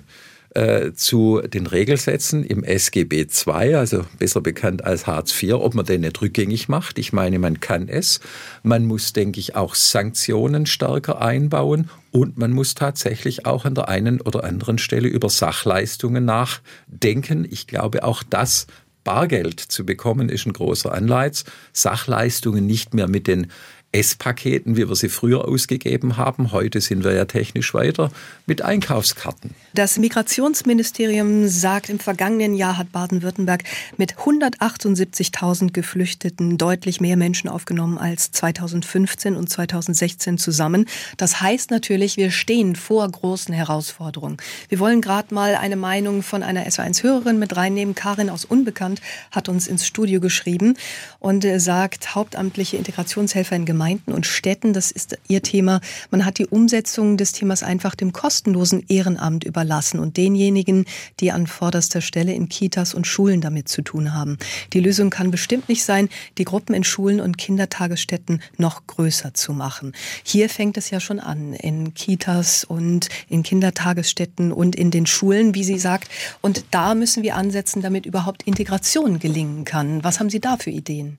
äh, zu den Regelsätzen im S G B zwei, also besser bekannt als Hartz vier, ob man den nicht rückgängig macht. Ich meine, man kann es. Man muss, denke ich, auch Sanktionen stärker einbauen. Und man muss tatsächlich auch an der einen oder anderen Stelle über Sachleistungen nachdenken. Ich glaube, auch das Bargeld zu bekommen, ist ein großer Anreiz. Sachleistungen nicht mehr mit den S-Paketen, wie wir sie früher ausgegeben haben. Heute sind wir ja technisch weiter mit Einkaufskarten. Das Migrationsministerium sagt, im vergangenen Jahr hat Baden-Württemberg mit hundertachtundsiebzigtausend Geflüchteten deutlich mehr Menschen aufgenommen als zweitausendfünfzehn und zweitausendsechzehn zusammen. Das heißt natürlich, wir stehen vor großen Herausforderungen. Wir wollen gerade mal eine Meinung von einer S W R eins Hörerin mit reinnehmen. Karin aus Unbekannt hat uns ins Studio geschrieben und sagt, hauptamtliche Integrationshelfer in Gemeinden Gemeinden und Städten, das ist ihr Thema. Man hat die Umsetzung des Themas einfach dem kostenlosen Ehrenamt überlassen und denjenigen, die an vorderster Stelle in Kitas und Schulen damit zu tun haben. Die Lösung kann bestimmt nicht sein, die Gruppen in Schulen und Kindertagesstätten noch größer zu machen. Hier fängt es ja schon an, in Kitas und in Kindertagesstätten und in den Schulen, wie sie sagt. Und da müssen wir ansetzen, damit überhaupt Integration gelingen kann. Was haben Sie da für Ideen?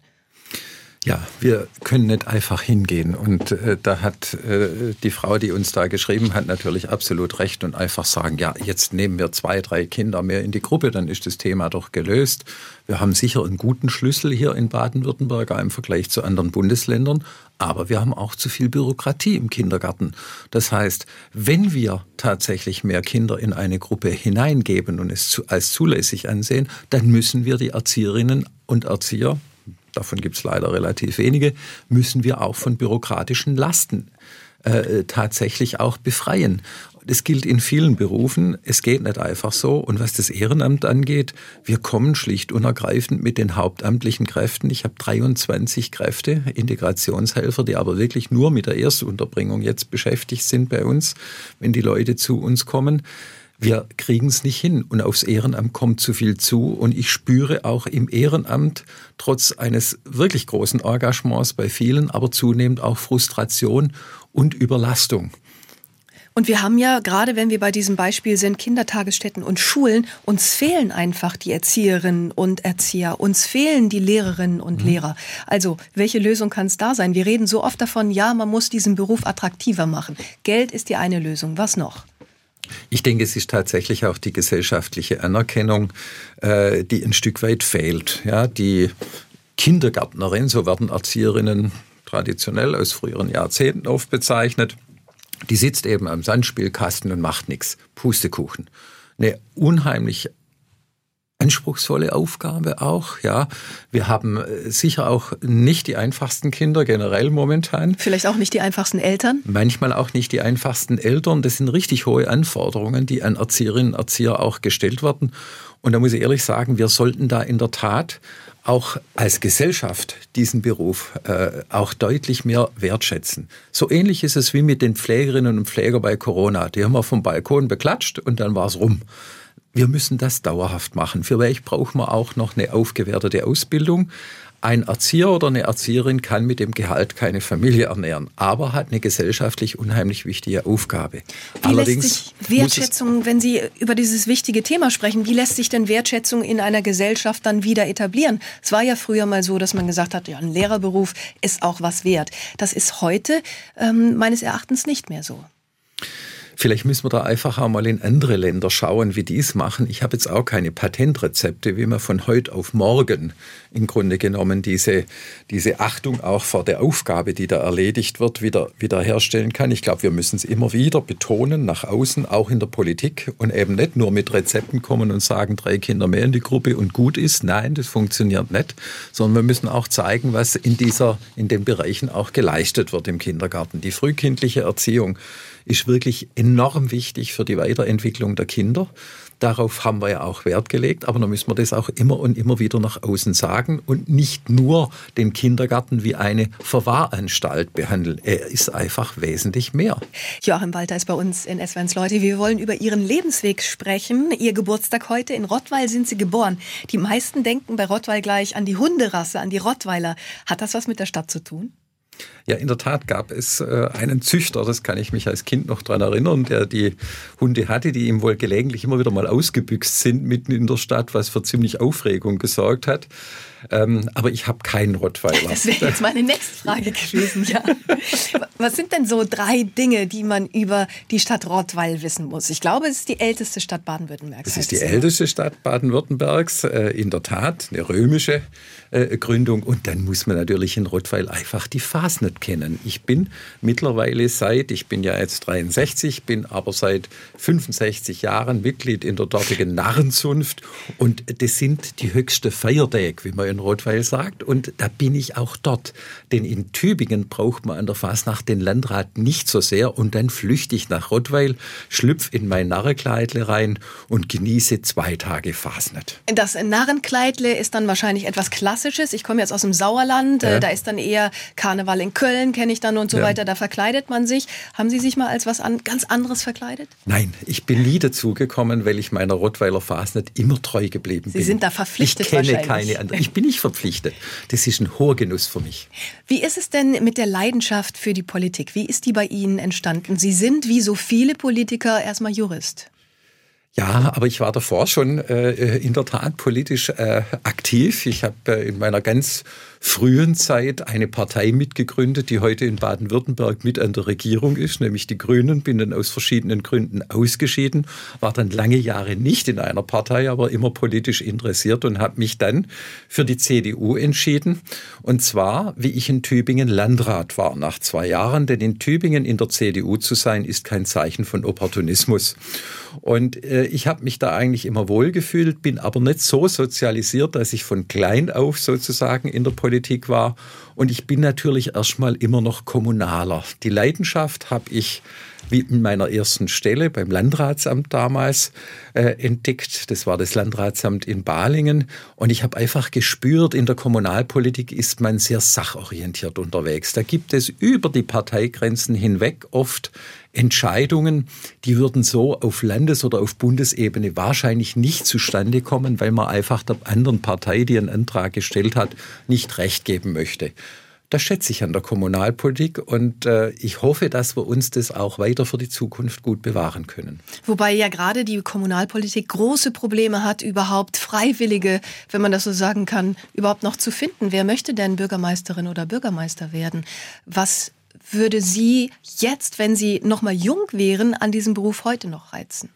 Ja, wir können nicht einfach hingehen und äh, da hat äh, die Frau, die uns da geschrieben hat, natürlich absolut recht und einfach sagen, ja, jetzt nehmen wir zwei, drei Kinder mehr in die Gruppe, dann ist das Thema doch gelöst. Wir haben sicher einen guten Schlüssel hier in Baden-Württemberg im Vergleich zu anderen Bundesländern, aber wir haben auch zu viel Bürokratie im Kindergarten. Das heißt, wenn wir tatsächlich mehr Kinder in eine Gruppe hineingeben und es zu, als zulässig ansehen, dann müssen wir die Erzieherinnen und Erzieher, davon gibt es leider relativ wenige, müssen wir auch von bürokratischen Lasten äh, tatsächlich auch befreien. Das gilt in vielen Berufen. Es geht nicht einfach so. Und was das Ehrenamt angeht, wir kommen schlicht und ergreifend mit den hauptamtlichen Kräften. Ich habe dreiundzwanzig Kräfte, Integrationshelfer, die aber wirklich nur mit der Erstunterbringung jetzt beschäftigt sind bei uns, wenn die Leute zu uns kommen. Wir kriegen es nicht hin und aufs Ehrenamt kommt zu viel zu und ich spüre auch im Ehrenamt trotz eines wirklich großen Engagements bei vielen, aber zunehmend auch Frustration und Überlastung. Und wir haben ja, gerade wenn wir bei diesem Beispiel sind, Kindertagesstätten und Schulen, uns fehlen einfach die Erzieherinnen und Erzieher, uns fehlen die Lehrerinnen und mhm. Lehrer. Also, welche Lösung kann es da sein? Wir reden so oft davon, ja, man muss diesen Beruf attraktiver machen. Geld ist die eine Lösung, was noch? Ich denke, es ist tatsächlich auch die gesellschaftliche Anerkennung, die ein Stück weit fehlt. Ja, die Kindergärtnerin, so werden Erzieherinnen traditionell aus früheren Jahrzehnten oft bezeichnet, die sitzt eben am Sandspielkasten und macht nichts. Pustekuchen. Eine unheimlich anspruchsvolle Aufgabe auch, ja. Wir haben sicher auch nicht die einfachsten Kinder generell momentan. Vielleicht auch nicht die einfachsten Eltern? Manchmal auch nicht die einfachsten Eltern. Das sind richtig hohe Anforderungen, die an Erzieherinnen und Erzieher auch gestellt werden. Und da muss ich ehrlich sagen, wir sollten da in der Tat auch als Gesellschaft diesen Beruf äh, auch deutlich mehr wertschätzen. So ähnlich ist es wie mit den Pflegerinnen und Pflegern bei Corona. Die haben wir vom Balkon beklatscht und dann war es rum. Wir müssen das dauerhaft machen. Für welch brauchen wir auch noch eine aufgewertete Ausbildung. Ein Erzieher oder eine Erzieherin kann mit dem Gehalt keine Familie ernähren, aber hat eine gesellschaftlich unheimlich wichtige Aufgabe. Wie Allerdings lässt sich Wertschätzung, wenn Sie über dieses wichtige Thema sprechen, wie lässt sich denn Wertschätzung in einer Gesellschaft dann wieder etablieren? Es war ja früher mal so, dass man gesagt hat, ja, ein Lehrerberuf ist auch was wert. Das ist heute ähm, meines Erachtens nicht mehr so. Vielleicht müssen wir da einfach auch mal in andere Länder schauen, wie die es machen. Ich habe jetzt auch keine Patentrezepte, wie man von heute auf morgen im Grunde genommen diese, diese Achtung auch vor der Aufgabe, die da erledigt wird, wieder, wieder herstellen kann. Ich glaube, wir müssen es immer wieder betonen, nach außen, auch in der Politik und eben nicht nur mit Rezepten kommen und sagen, drei Kinder mehr in die Gruppe und gut ist. Nein, das funktioniert nicht, sondern wir müssen auch zeigen, was in, dieser, in den Bereichen auch geleistet wird im Kindergarten. Die frühkindliche Erziehung ist wirklich enorm wichtig für die Weiterentwicklung der Kinder. Darauf haben wir ja auch Wert gelegt, aber dann müssen wir das auch immer und immer wieder nach außen sagen und nicht nur den Kindergarten wie eine Verwahranstalt behandeln. Er ist einfach wesentlich mehr. Joachim Walter ist bei uns in S W R eins Leute. Wir wollen über Ihren Lebensweg sprechen. Ihr Geburtstag heute. In Rottweil sind Sie geboren. Die meisten denken bei Rottweil gleich an die Hunderasse, an die Rottweiler. Hat das was mit der Stadt zu tun? Ja, in der Tat gab es einen Züchter, das kann ich mich als Kind noch daran erinnern, der die Hunde hatte, die ihm wohl gelegentlich immer wieder mal ausgebüxt sind mitten in der Stadt, was für ziemlich Aufregung gesorgt hat. Aber ich habe keinen Rottweiler. Das wäre jetzt meine nächste Frage gewesen, ja. Was sind denn so drei Dinge, die man über die Stadt Rottweil wissen muss? Ich glaube, es ist die älteste Stadt Baden-Württembergs. Es ist die älteste Stadt Baden-Württembergs, in der Tat, eine römische Gründung. Und dann muss man natürlich in Rottweil einfach die Fasnet kennen. Ich bin mittlerweile seit, ich bin ja jetzt dreiundsechzig, bin aber seit fünfundsechzig Jahren Mitglied in der dortigen Narrenzunft und das sind die höchste Feiertag, wie man in Rottweil sagt und da bin ich auch dort, denn in Tübingen braucht man an der Fasnacht den Landrat nicht so sehr und dann flüchte ich nach Rottweil, schlüpfe in mein Narrenkleidle rein und genieße zwei Tage Fasnet. Das Narrenkleidle ist dann wahrscheinlich etwas Klassisches, ich komme jetzt aus dem Sauerland, ja. Da ist dann eher Karneval in Köln kenne ich dann und so ja. weiter, da verkleidet man sich. Haben Sie sich mal als was an, ganz anderes verkleidet? Nein, ich bin nie dazugekommen, weil ich meiner Rottweiler Fasnet immer treu geblieben Sie bin. Sie sind da verpflichtet ich wahrscheinlich. Ich kenne keine andere. Ich bin nicht verpflichtet. Das ist ein hoher Genuss für mich. Wie ist es denn mit der Leidenschaft für die Politik? Wie ist die bei Ihnen entstanden? Sie sind, wie so viele Politiker, erstmal Jurist. Ja, aber ich war davor schon äh, in der Tat politisch äh, aktiv. Ich habe äh, in meiner ganz frühen Zeit eine Partei mitgegründet, die heute in Baden-Württemberg mit an der Regierung ist, nämlich die Grünen. Bin dann aus verschiedenen Gründen ausgeschieden, war dann lange Jahre nicht in einer Partei, aber immer politisch interessiert und habe mich dann für die C D U entschieden. Und zwar, wie ich in Tübingen Landrat war nach zwei Jahren, denn in Tübingen in der C D U zu sein, ist kein Zeichen von Opportunismus. Und äh, ich habe mich da eigentlich immer wohlgefühlt, bin aber nicht so sozialisiert, dass ich von klein auf sozusagen in der Politik war. Und ich bin natürlich erstmal immer noch Kommunaler. Die Leidenschaft habe ich wie in meiner ersten Stelle beim Landratsamt damals äh, entdeckt. Das war das Landratsamt in Balingen. Und ich habe einfach gespürt, in der Kommunalpolitik ist man sehr sachorientiert unterwegs. Da gibt es über die Parteigrenzen hinweg oft Entscheidungen, die würden so auf Landes- oder auf Bundesebene wahrscheinlich nicht zustande kommen, weil man einfach der anderen Partei, die einen Antrag gestellt hat, nicht Recht geben möchte. Das schätze ich an der Kommunalpolitik und äh, ich hoffe, dass wir uns das auch weiter für die Zukunft gut bewahren können. Wobei ja gerade die Kommunalpolitik große Probleme hat, überhaupt Freiwillige, wenn man das so sagen kann, überhaupt noch zu finden. Wer möchte denn Bürgermeisterin oder Bürgermeister werden? Was würde Sie jetzt, wenn Sie noch mal jung wären, an diesem Beruf heute noch reizen?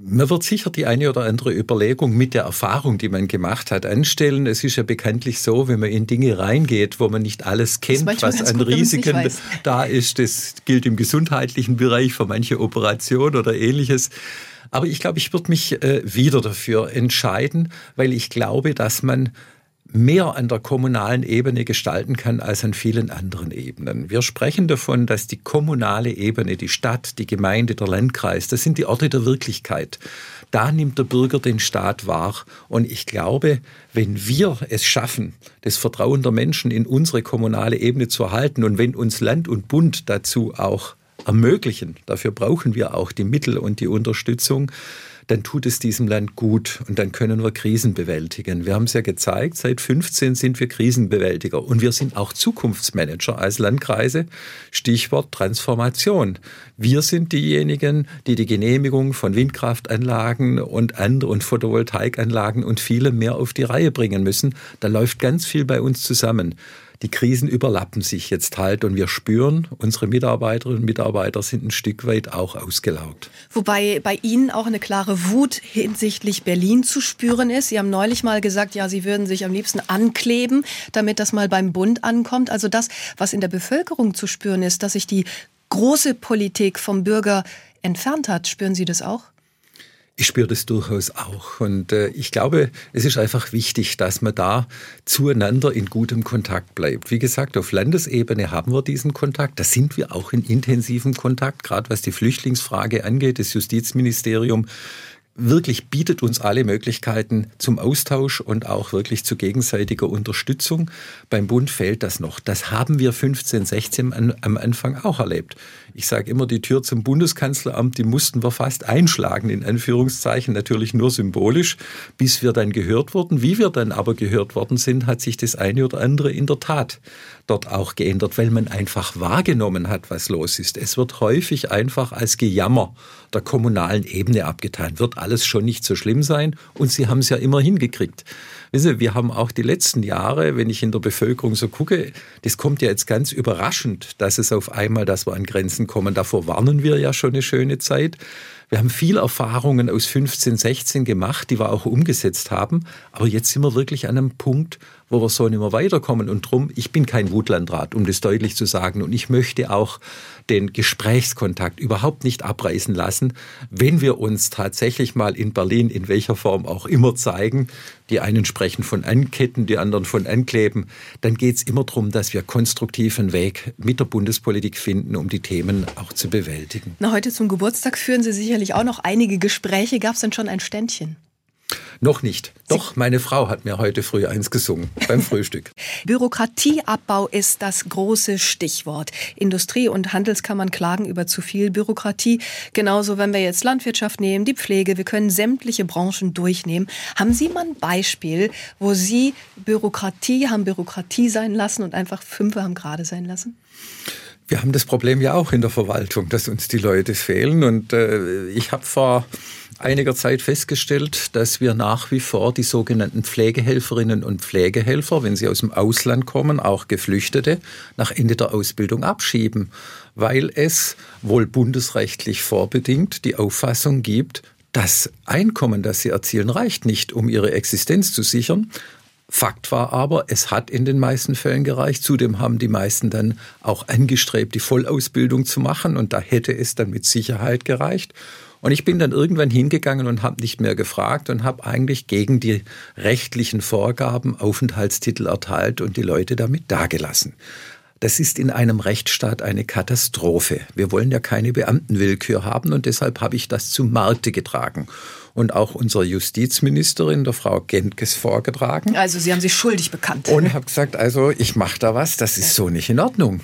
Man wird sicher die eine oder andere Überlegung mit der Erfahrung, die man gemacht hat, anstellen. Es ist ja bekanntlich so, wenn man in Dinge reingeht, wo man nicht alles kennt, was an gut, Risiken da ist. Das gilt im gesundheitlichen Bereich für manche Operationen oder Ähnliches. Aber ich glaube, ich würde mich äh, wieder dafür entscheiden, weil ich glaube, dass man mehr an der kommunalen Ebene gestalten kann als an vielen anderen Ebenen. Wir sprechen davon, dass die kommunale Ebene, die Stadt, die Gemeinde, der Landkreis, das sind die Orte der Wirklichkeit. Da nimmt der Bürger den Staat wahr. Und ich glaube, wenn wir es schaffen, das Vertrauen der Menschen in unsere kommunale Ebene zu erhalten und wenn uns Land und Bund dazu auch ermöglichen, dafür brauchen wir auch die Mittel und die Unterstützung, dann tut es diesem Land gut und dann können wir Krisen bewältigen. Wir haben es ja gezeigt, seit fünfzehn sind wir Krisenbewältiger und wir sind auch Zukunftsmanager als Landkreise. Stichwort Transformation. Wir sind diejenigen, die die Genehmigung von Windkraftanlagen und, and- und Photovoltaikanlagen und viele mehr auf die Reihe bringen müssen. Da läuft ganz viel bei uns zusammen. Die Krisen überlappen sich jetzt halt und wir spüren, unsere Mitarbeiterinnen und Mitarbeiter sind ein Stück weit auch ausgelaugt. Wobei bei Ihnen auch eine klare Wut hinsichtlich Berlin zu spüren ist. Sie haben neulich mal gesagt, ja, Sie würden sich am liebsten ankleben, damit das mal beim Bund ankommt. Also das, was in der Bevölkerung zu spüren ist, dass sich die große Politik vom Bürger entfernt hat. Spüren Sie das auch? Ich spüre das durchaus auch und äh, ich glaube, es ist einfach wichtig, dass man da zueinander in gutem Kontakt bleibt. Wie gesagt, auf Landesebene haben wir diesen Kontakt, da sind wir auch in intensivem Kontakt, gerade was die Flüchtlingsfrage angeht. Das Justizministerium wirklich bietet uns alle Möglichkeiten zum Austausch und auch wirklich zu gegenseitiger Unterstützung. Beim Bund fehlt das noch. Das haben wir fünfzehn, sechzehn an, am Anfang auch erlebt. Ich sage immer, die Tür zum Bundeskanzleramt, die mussten wir fast einschlagen, in Anführungszeichen, natürlich nur symbolisch, bis wir dann gehört wurden. Wie wir dann aber gehört worden sind, hat sich das eine oder andere in der Tat dort auch geändert, weil man einfach wahrgenommen hat, was los ist. Es wird häufig einfach als Gejammer der kommunalen Ebene abgetan. Wird alles schon nicht so schlimm sein, und sie haben es ja immer hingekriegt. Wissen Sie, wir haben auch die letzten Jahre, wenn ich in der Bevölkerung so gucke, das kommt ja jetzt ganz überraschend, dass es auf einmal, dass wir an Grenzen kommen. Davor warnen wir ja schon eine schöne Zeit. Wir haben viel Erfahrungen aus fünfzehn, sechzehn gemacht, die wir auch umgesetzt haben. Aber jetzt sind wir wirklich an einem Punkt, wo wir so nicht mehr weiterkommen. Und drum, ich bin kein Wutlandrat, um das deutlich zu sagen. Und ich möchte auch den Gesprächskontakt überhaupt nicht abreißen lassen, wenn wir uns tatsächlich mal in Berlin, in welcher Form auch immer, zeigen. Die einen sprechen von Anketten, die anderen von Ankleben. Dann geht es immer darum, dass wir konstruktiv einen Weg mit der Bundespolitik finden, um die Themen auch zu bewältigen. Na, heute zum Geburtstag führen Sie sicherlich auch noch einige Gespräche. Gab es denn schon ein Ständchen? Noch nicht. Doch, meine Frau hat mir heute früh eins gesungen, beim Frühstück. Bürokratieabbau ist das große Stichwort. Industrie- und Handelskammern klagen über zu viel Bürokratie. Genauso, wenn wir jetzt Landwirtschaft nehmen, die Pflege, wir können sämtliche Branchen durchnehmen. Haben Sie mal ein Beispiel, wo Sie Bürokratie haben Bürokratie sein lassen und einfach Fünfe haben gerade sein lassen? Wir haben das Problem ja auch in der Verwaltung, dass uns die Leute fehlen. Und äh, ich habe vor einiger Zeit festgestellt, dass wir nach wie vor die sogenannten Pflegehelferinnen und Pflegehelfer, wenn sie aus dem Ausland kommen, auch Geflüchtete, nach Ende der Ausbildung abschieben, weil es wohl bundesrechtlich vorbedingt die Auffassung gibt, das Einkommen, das sie erzielen, reicht nicht, um ihre Existenz zu sichern. Fakt war aber, es hat in den meisten Fällen gereicht. Zudem haben die meisten dann auch angestrebt, die Vollausbildung zu machen, und da hätte es dann mit Sicherheit gereicht. Und ich bin dann irgendwann hingegangen und habe nicht mehr gefragt und habe eigentlich gegen die rechtlichen Vorgaben Aufenthaltstitel erteilt und die Leute damit dagelassen. Das ist in einem Rechtsstaat eine Katastrophe. Wir wollen ja keine Beamtenwillkür haben, und deshalb habe ich das zu Markte getragen und auch unserer Justizministerin, der Frau Gentges, vorgetragen. Also Sie haben sich schuldig bekannt. Und habe gesagt, also ich mache da was, das ist so nicht in Ordnung.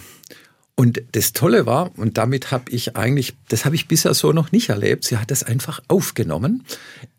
Und das Tolle war, und damit habe ich eigentlich, das habe ich bisher so noch nicht erlebt, sie hat das einfach aufgenommen,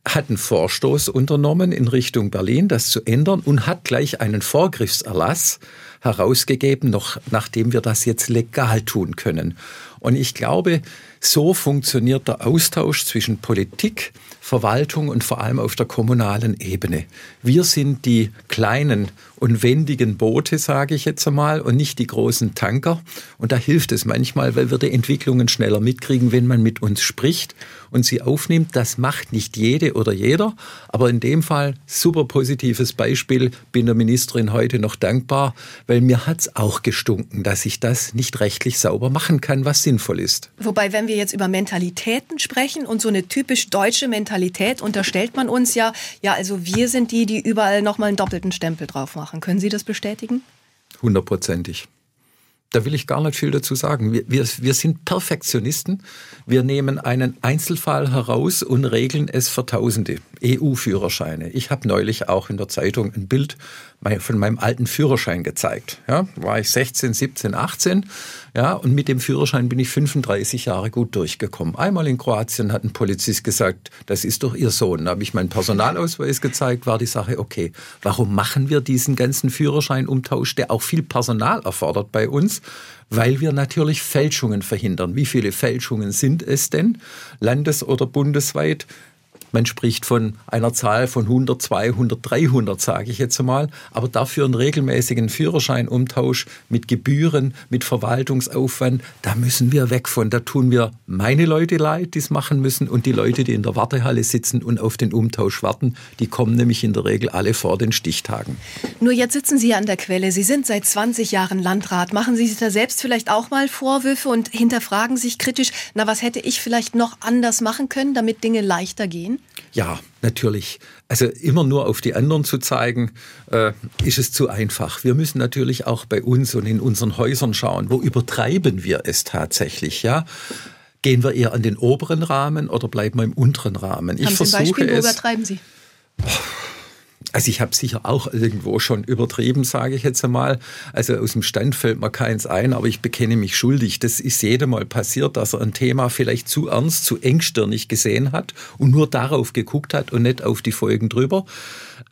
hat einen Vorstoß unternommen in Richtung Berlin, das zu ändern, und hat gleich einen Vorgriffserlass herausgegeben, noch nachdem wir das jetzt legal tun können. Und ich glaube, so funktioniert der Austausch zwischen Politik, Verwaltung und vor allem auf der kommunalen Ebene. Wir sind die kleinen und wendigen Boote, sage ich jetzt einmal, und nicht die großen Tanker. Und da hilft es manchmal, weil wir die Entwicklungen schneller mitkriegen, wenn man mit uns spricht und sie aufnimmt. Das macht nicht jede oder jeder, aber in dem Fall super positives Beispiel. Bin der Ministerin heute noch dankbar, weil mir hat es auch gestunken, dass ich das nicht rechtlich sauber machen kann, was sinnvoll ist. Wobei, wenn wir jetzt über Mentalitäten sprechen und so eine typisch deutsche Mentalität, unterstellt man uns ja, ja, also wir sind die, die überall nochmal einen doppelten Stempel drauf machen. Können Sie das bestätigen? Hundertprozentig. Da will ich gar nicht viel dazu sagen. Wir, wir, wir sind Perfektionisten. Wir nehmen einen Einzelfall heraus und regeln es für Tausende. E U-Führerscheine. Ich habe neulich auch in der Zeitung ein Bild von meinem alten Führerschein gezeigt. Ja, war ich sechzehn, siebzehn, achtzehn. Ja, und mit dem Führerschein bin ich fünfunddreißig Jahre gut durchgekommen. Einmal in Kroatien hat ein Polizist gesagt, das ist doch Ihr Sohn. Da habe ich meinen Personalausweis gezeigt, war die Sache okay. Warum machen wir diesen ganzen Führerscheinumtausch, der auch viel Personal erfordert bei uns? Weil wir natürlich Fälschungen verhindern. Wie viele Fälschungen sind es denn, landes- oder bundesweit? Man spricht von einer Zahl von hundert, zweihundert, dreihundert, sage ich jetzt mal. Aber dafür einen regelmäßigen Führerscheinumtausch mit Gebühren, mit Verwaltungsaufwand, da müssen wir weg von. Da tun wir meine Leute leid, die es machen müssen, und die Leute, die in der Wartehalle sitzen und auf den Umtausch warten, die kommen nämlich in der Regel alle vor den Stichtagen. Nur jetzt sitzen Sie an der Quelle. Sie sind seit zwanzig Jahren Landrat. Machen Sie sich da selbst vielleicht auch mal Vorwürfe und hinterfragen sich kritisch, na, was hätte ich vielleicht noch anders machen können, damit Dinge leichter gehen? Ja, natürlich. Also immer nur auf die anderen zu zeigen, äh, ist es zu einfach. Wir müssen natürlich auch bei uns und in unseren Häusern schauen, wo übertreiben wir es tatsächlich, ja? Gehen wir eher an den oberen Rahmen oder bleiben wir im unteren Rahmen? Ich Haben versuche Sie ein Beispiel, wo übertreiben Sie? Also ich habe sicher auch irgendwo schon übertrieben, sage ich jetzt einmal. Also aus dem Stand fällt mir keins ein, aber ich bekenne mich schuldig. Das ist jedem Mal passiert, dass er ein Thema vielleicht zu ernst, zu engstirnig gesehen hat und nur darauf geguckt hat und nicht auf die Folgen drüber.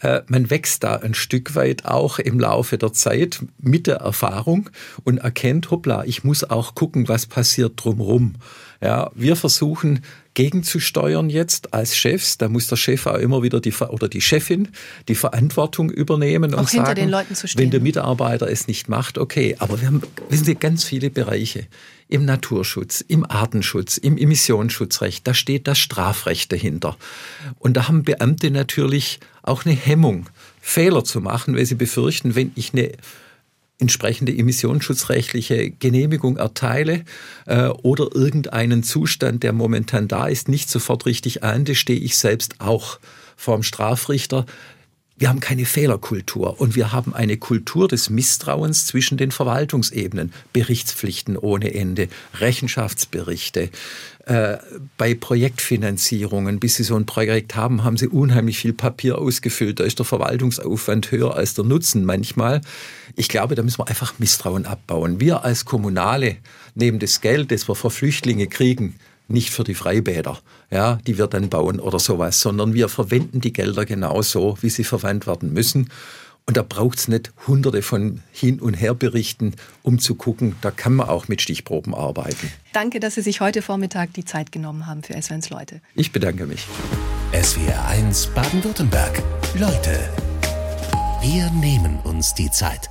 Äh, man wächst da ein Stück weit auch im Laufe der Zeit mit der Erfahrung und erkennt, hoppla, ich muss auch gucken, was passiert drumherum. Ja, wir versuchen gegenzusteuern jetzt als Chefs. Da muss der Chef auch immer wieder die oder die Chefin die Verantwortung übernehmen auch und hinter sagen, den Leuten zu stehen. Wenn der Mitarbeiter es nicht macht, okay. Aber wir haben, wissen Sie, ganz viele Bereiche im Naturschutz, im Artenschutz, im Emissionsschutzrecht. Da steht das Strafrecht dahinter. Und da haben Beamte natürlich auch eine Hemmung, Fehler zu machen, weil sie befürchten, wenn ich eine entsprechende emissionsschutzrechtliche Genehmigung erteile äh, oder irgendeinen Zustand, der momentan da ist, nicht sofort richtig ahnde, stehe ich selbst auch vorm Strafrichter. Wir haben keine Fehlerkultur und wir haben eine Kultur des Misstrauens zwischen den Verwaltungsebenen. Berichtspflichten ohne Ende, Rechenschaftsberichte. Äh, bei Projektfinanzierungen, bis Sie so ein Projekt haben, haben Sie unheimlich viel Papier ausgefüllt. Da ist der Verwaltungsaufwand höher als der Nutzen manchmal. Ich glaube, da müssen wir einfach Misstrauen abbauen. Wir als Kommunale nehmen das Geld, das wir für Flüchtlinge kriegen, nicht für die Freibäder, ja, die wir dann bauen oder sowas, sondern wir verwenden die Gelder genauso, wie sie verwandt werden müssen. Und da braucht es nicht hunderte von Hin- und Herberichten, um zu gucken, da kann man auch mit Stichproben arbeiten. Danke, dass Sie sich heute Vormittag die Zeit genommen haben für S W R eins Leute. Ich bedanke mich. S W R eins Baden-Württemberg. Leute, wir nehmen uns die Zeit.